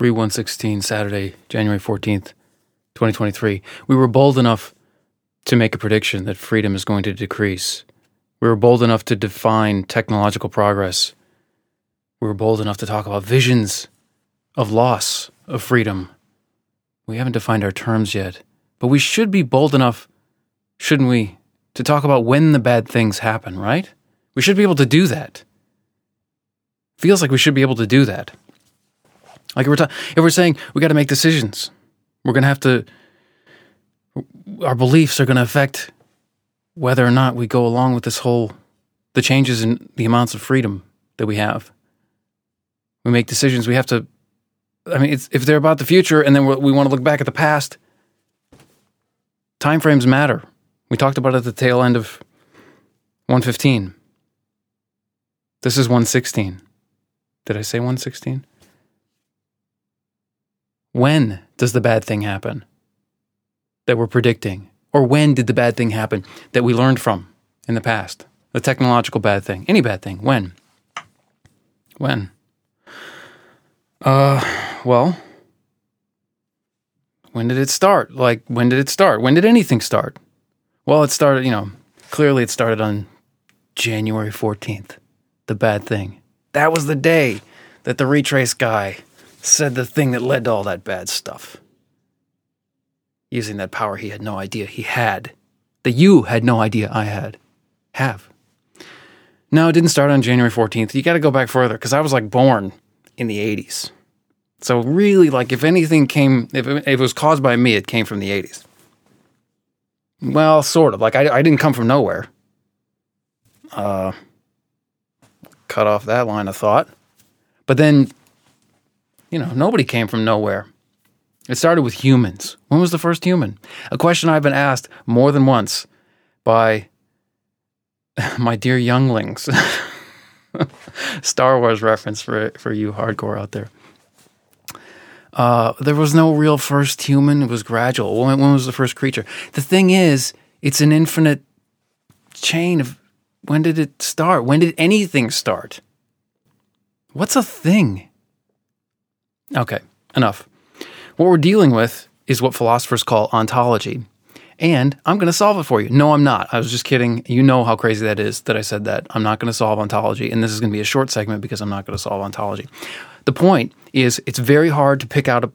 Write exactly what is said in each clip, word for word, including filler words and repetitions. Re one sixteen, Saturday, January fourteenth, twenty twenty-three, we were bold enough to make a prediction that freedom is going to decrease. We were bold enough to define technological progress. We were bold enough to talk about visions of loss of freedom. We haven't defined our terms yet, but we should be bold enough, shouldn't we, to talk about when the bad things happen, right? We should be able to do that. Feels like we should be able to do that. Like if we're, ta- if we're saying we got to make decisions, we're going to have to, our beliefs are going to affect whether or not we go along with this whole, the changes in the amounts of freedom that we have. We make decisions, we have to, I mean, it's, if they're about the future and then we want to look back at the past, timeframes matter. We talked about it at the tail end of one fifteen. This is one sixteen. Did I say one sixteen? When does the bad thing happen that we're predicting? Or when did the bad thing happen that we learned from in the past? The technological bad thing, any bad thing, when? When? Uh, well, when did it start? Like, when did it start? When did anything start? Well, it started, you know, clearly it started on January fourteenth, the bad thing. That was the day that the retrace guy said the thing that led to all that bad stuff. Using that power he had no idea he had. That you had no idea I had. Have. No, it didn't start on January fourteenth. You got to go back further, because I was like born in the eighties. So really, like if anything came, if it, if it was caused by me, it came from the eighties. Well, sort of. Like I, I didn't come from nowhere. Uh, cut off that line of thought. But then, you know, nobody came from nowhere. It started with humans. When was the first human? A question I've been asked more than once by my dear younglings. Star Wars reference for for you hardcore out there. Uh, there was no real first human. It was gradual. When, when was the first creature? The thing is, it's an infinite chain of when did it start? When did anything start? What's a thing? Okay, enough. What we're dealing with is what philosophers call ontology, and I'm going to solve it for you. No, I'm not. I was just kidding. You know how crazy that is that I said that. I'm not going to solve ontology, and this is going to be a short segment because I'm not going to solve ontology. The point is it's very hard to pick out a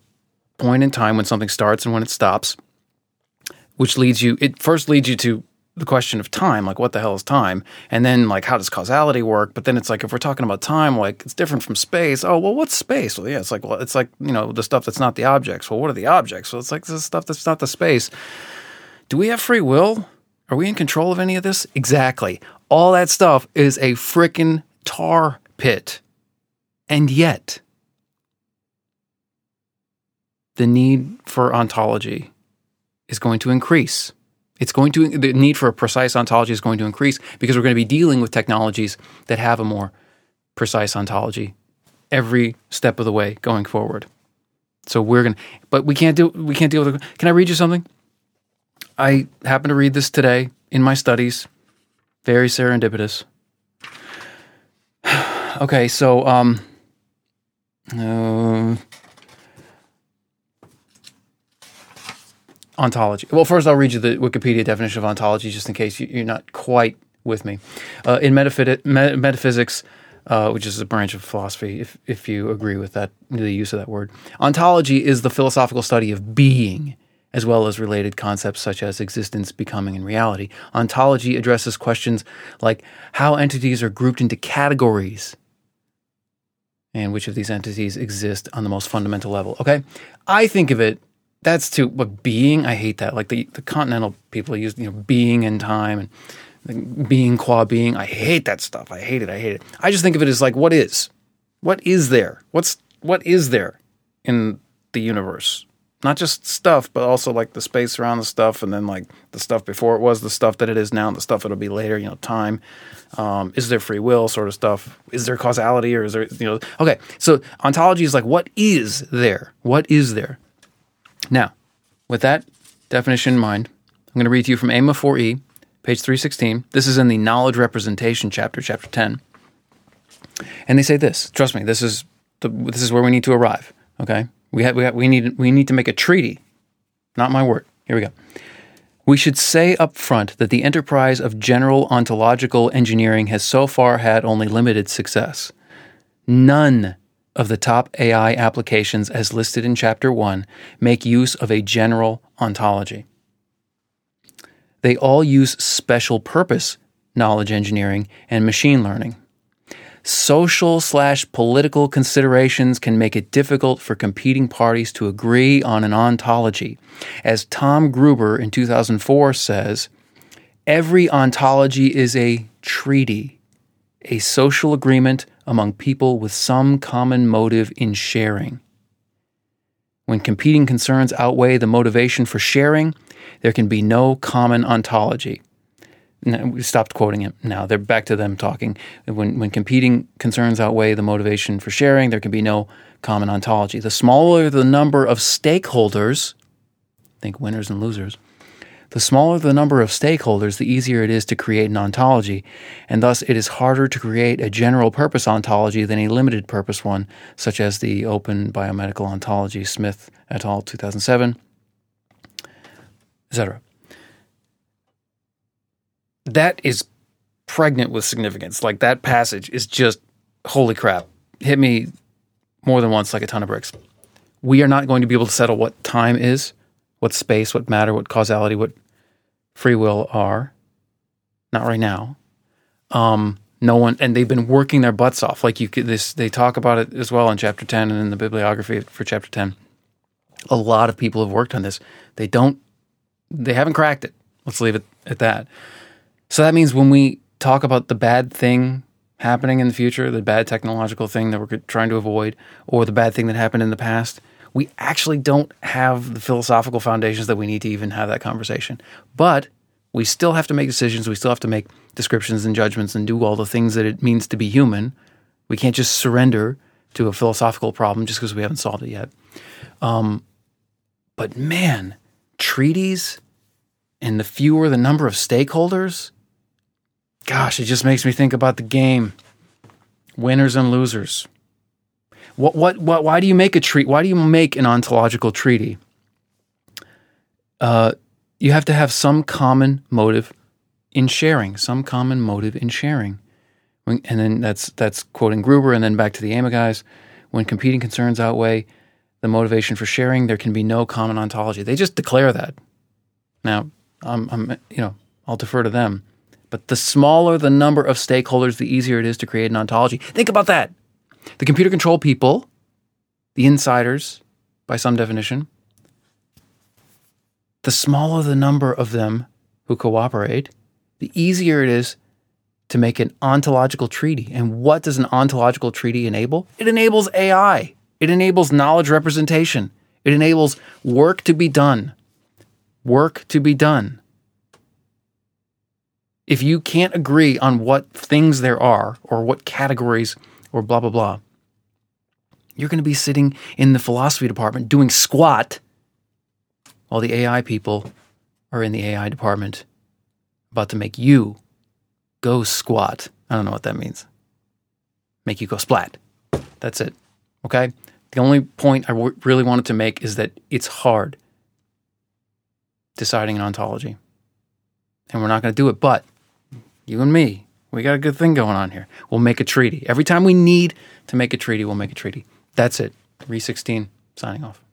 point in time when something starts and when it stops, which leads you – it first leads you to the question of time, like what the hell is time, and then like how does causality work? But then it's like if we're talking about time, like it's different from space. Oh, well, what's space? Well, yeah, it's like well, it's like, you know, the stuff that's not the objects. Well, what are the objects? Well, it's like the stuff that's not the space. Do we have free will? Are we in control of any of this? Exactly. All that stuff is a freaking tar pit. And yet, the need for ontology is going to increase. It's going to, the need for a precise ontology is going to increase because we're going to be dealing with technologies that have a more precise ontology every step of the way going forward. So we're going to, but we can't do, we can't deal with it. Can I read you something? I happened to read this today in my studies. Very serendipitous. Okay, so, um, uh, ontology. Well, first I'll read you the Wikipedia definition of ontology just in case you're not quite with me. Uh, in metaphy- metaphysics, uh, which is a branch of philosophy, if, if you agree with that, the use of that word, ontology is the philosophical study of being, as well as related concepts such as existence, becoming, and reality. Ontology addresses questions like how entities are grouped into categories and which of these entities exist on the most fundamental level. Okay? I think of it That's too, but being, I hate that. Like the, the continental people use, you know, being in time and being qua being. I hate that stuff. I hate it. I hate it. I just think of it as like, what is? What is there? What's, what is there in the universe? Not just stuff, but also like the space around the stuff and then like the stuff before it was, the stuff that it is now, and the stuff it'll be later, you know, time. Um, is there free will sort of stuff? Is there causality or is there, you know? Okay, so ontology is like, what is there? What is there? Now, with that definition in mind, I'm going to read to you from A M A four E, page three sixteen. This is in the Knowledge Representation chapter, chapter ten. And they say this. Trust me, this is the, this is where we need to arrive. Okay, we have, we have, we need we need to make a treaty. Not my word. Here we go. We should say up front that the enterprise of general ontological engineering has so far had only limited success. None of the top A I applications as listed in Chapter one make use of a general ontology. They all use special purpose knowledge engineering and machine learning. Social slash political considerations can make it difficult for competing parties to agree on an ontology. As Tom Gruber in two thousand four says, every ontology is a treaty, a social agreement among people with some common motive in sharing. When competing concerns outweigh the motivation for sharing, there can be no common ontology. No, we stopped quoting him now. They're back to them talking. When when competing concerns outweigh the motivation for sharing, there can be no common ontology. The smaller the number of stakeholders, think winners and losers, the smaller the number of stakeholders, the easier it is to create an ontology, and thus it is harder to create a general purpose ontology than a limited purpose one, such as the Open Biomedical Ontology, Smith et al. two thousand seven, et cetera. That is pregnant with significance. Like, that passage is just, holy crap, hit me more than once like a ton of bricks. We are not going to be able to settle what time is, what space, what matter, what causality, what free will are. Not right now. Um, no one, and they've been working their butts off. Like you, this, they talk about it as well in Chapter ten and in the bibliography for Chapter ten. A lot of people have worked on this. They don't, they haven't cracked it. Let's leave it at that. So that means when we talk about the bad thing happening in the future, the bad technological thing that we're trying to avoid, or the bad thing that happened in the past, we actually don't have the philosophical foundations that we need to even have that conversation. But we still have to make decisions. We still have to make descriptions and judgments and do all the things that it means to be human. We can't just surrender to a philosophical problem just because we haven't solved it yet. Um, but man, treaties and the fewer the number of stakeholders... Gosh, it just makes me think about the game, winners and losers. What, what, what? Why do you make a treat? Why do you make an ontological treaty? Uh, you have to have some common motive in sharing. Some common motive in sharing, and then that's that's quoting Gruber, and then back to the A M A guys. When competing concerns outweigh the motivation for sharing, there can be no common ontology. They just declare that. Now, I'm, I'm, you know, I'll defer to them. But the smaller the number of stakeholders, the easier it is to create an ontology. Think about that. The computer control people, the insiders, by some definition, the smaller the number of them who cooperate, the easier it is to make an ontological treaty. And what does an ontological treaty enable? It enables A I. It enables knowledge representation. It enables work to be done. Work to be done. If you can't agree on what things there are or what categories or blah, blah, blah, you're going to be sitting in the philosophy department doing squat while the A I people are in the A I department about to make you go squat. I don't know what that means. Make you go splat. That's it. Okay? The only point I w- really wanted to make is that it's hard deciding an ontology. And we're not going to do it, but... you and me, we got a good thing going on here. We'll make a treaty. Every time we need to make a treaty, we'll make a treaty. That's it. Re sixteen, signing off.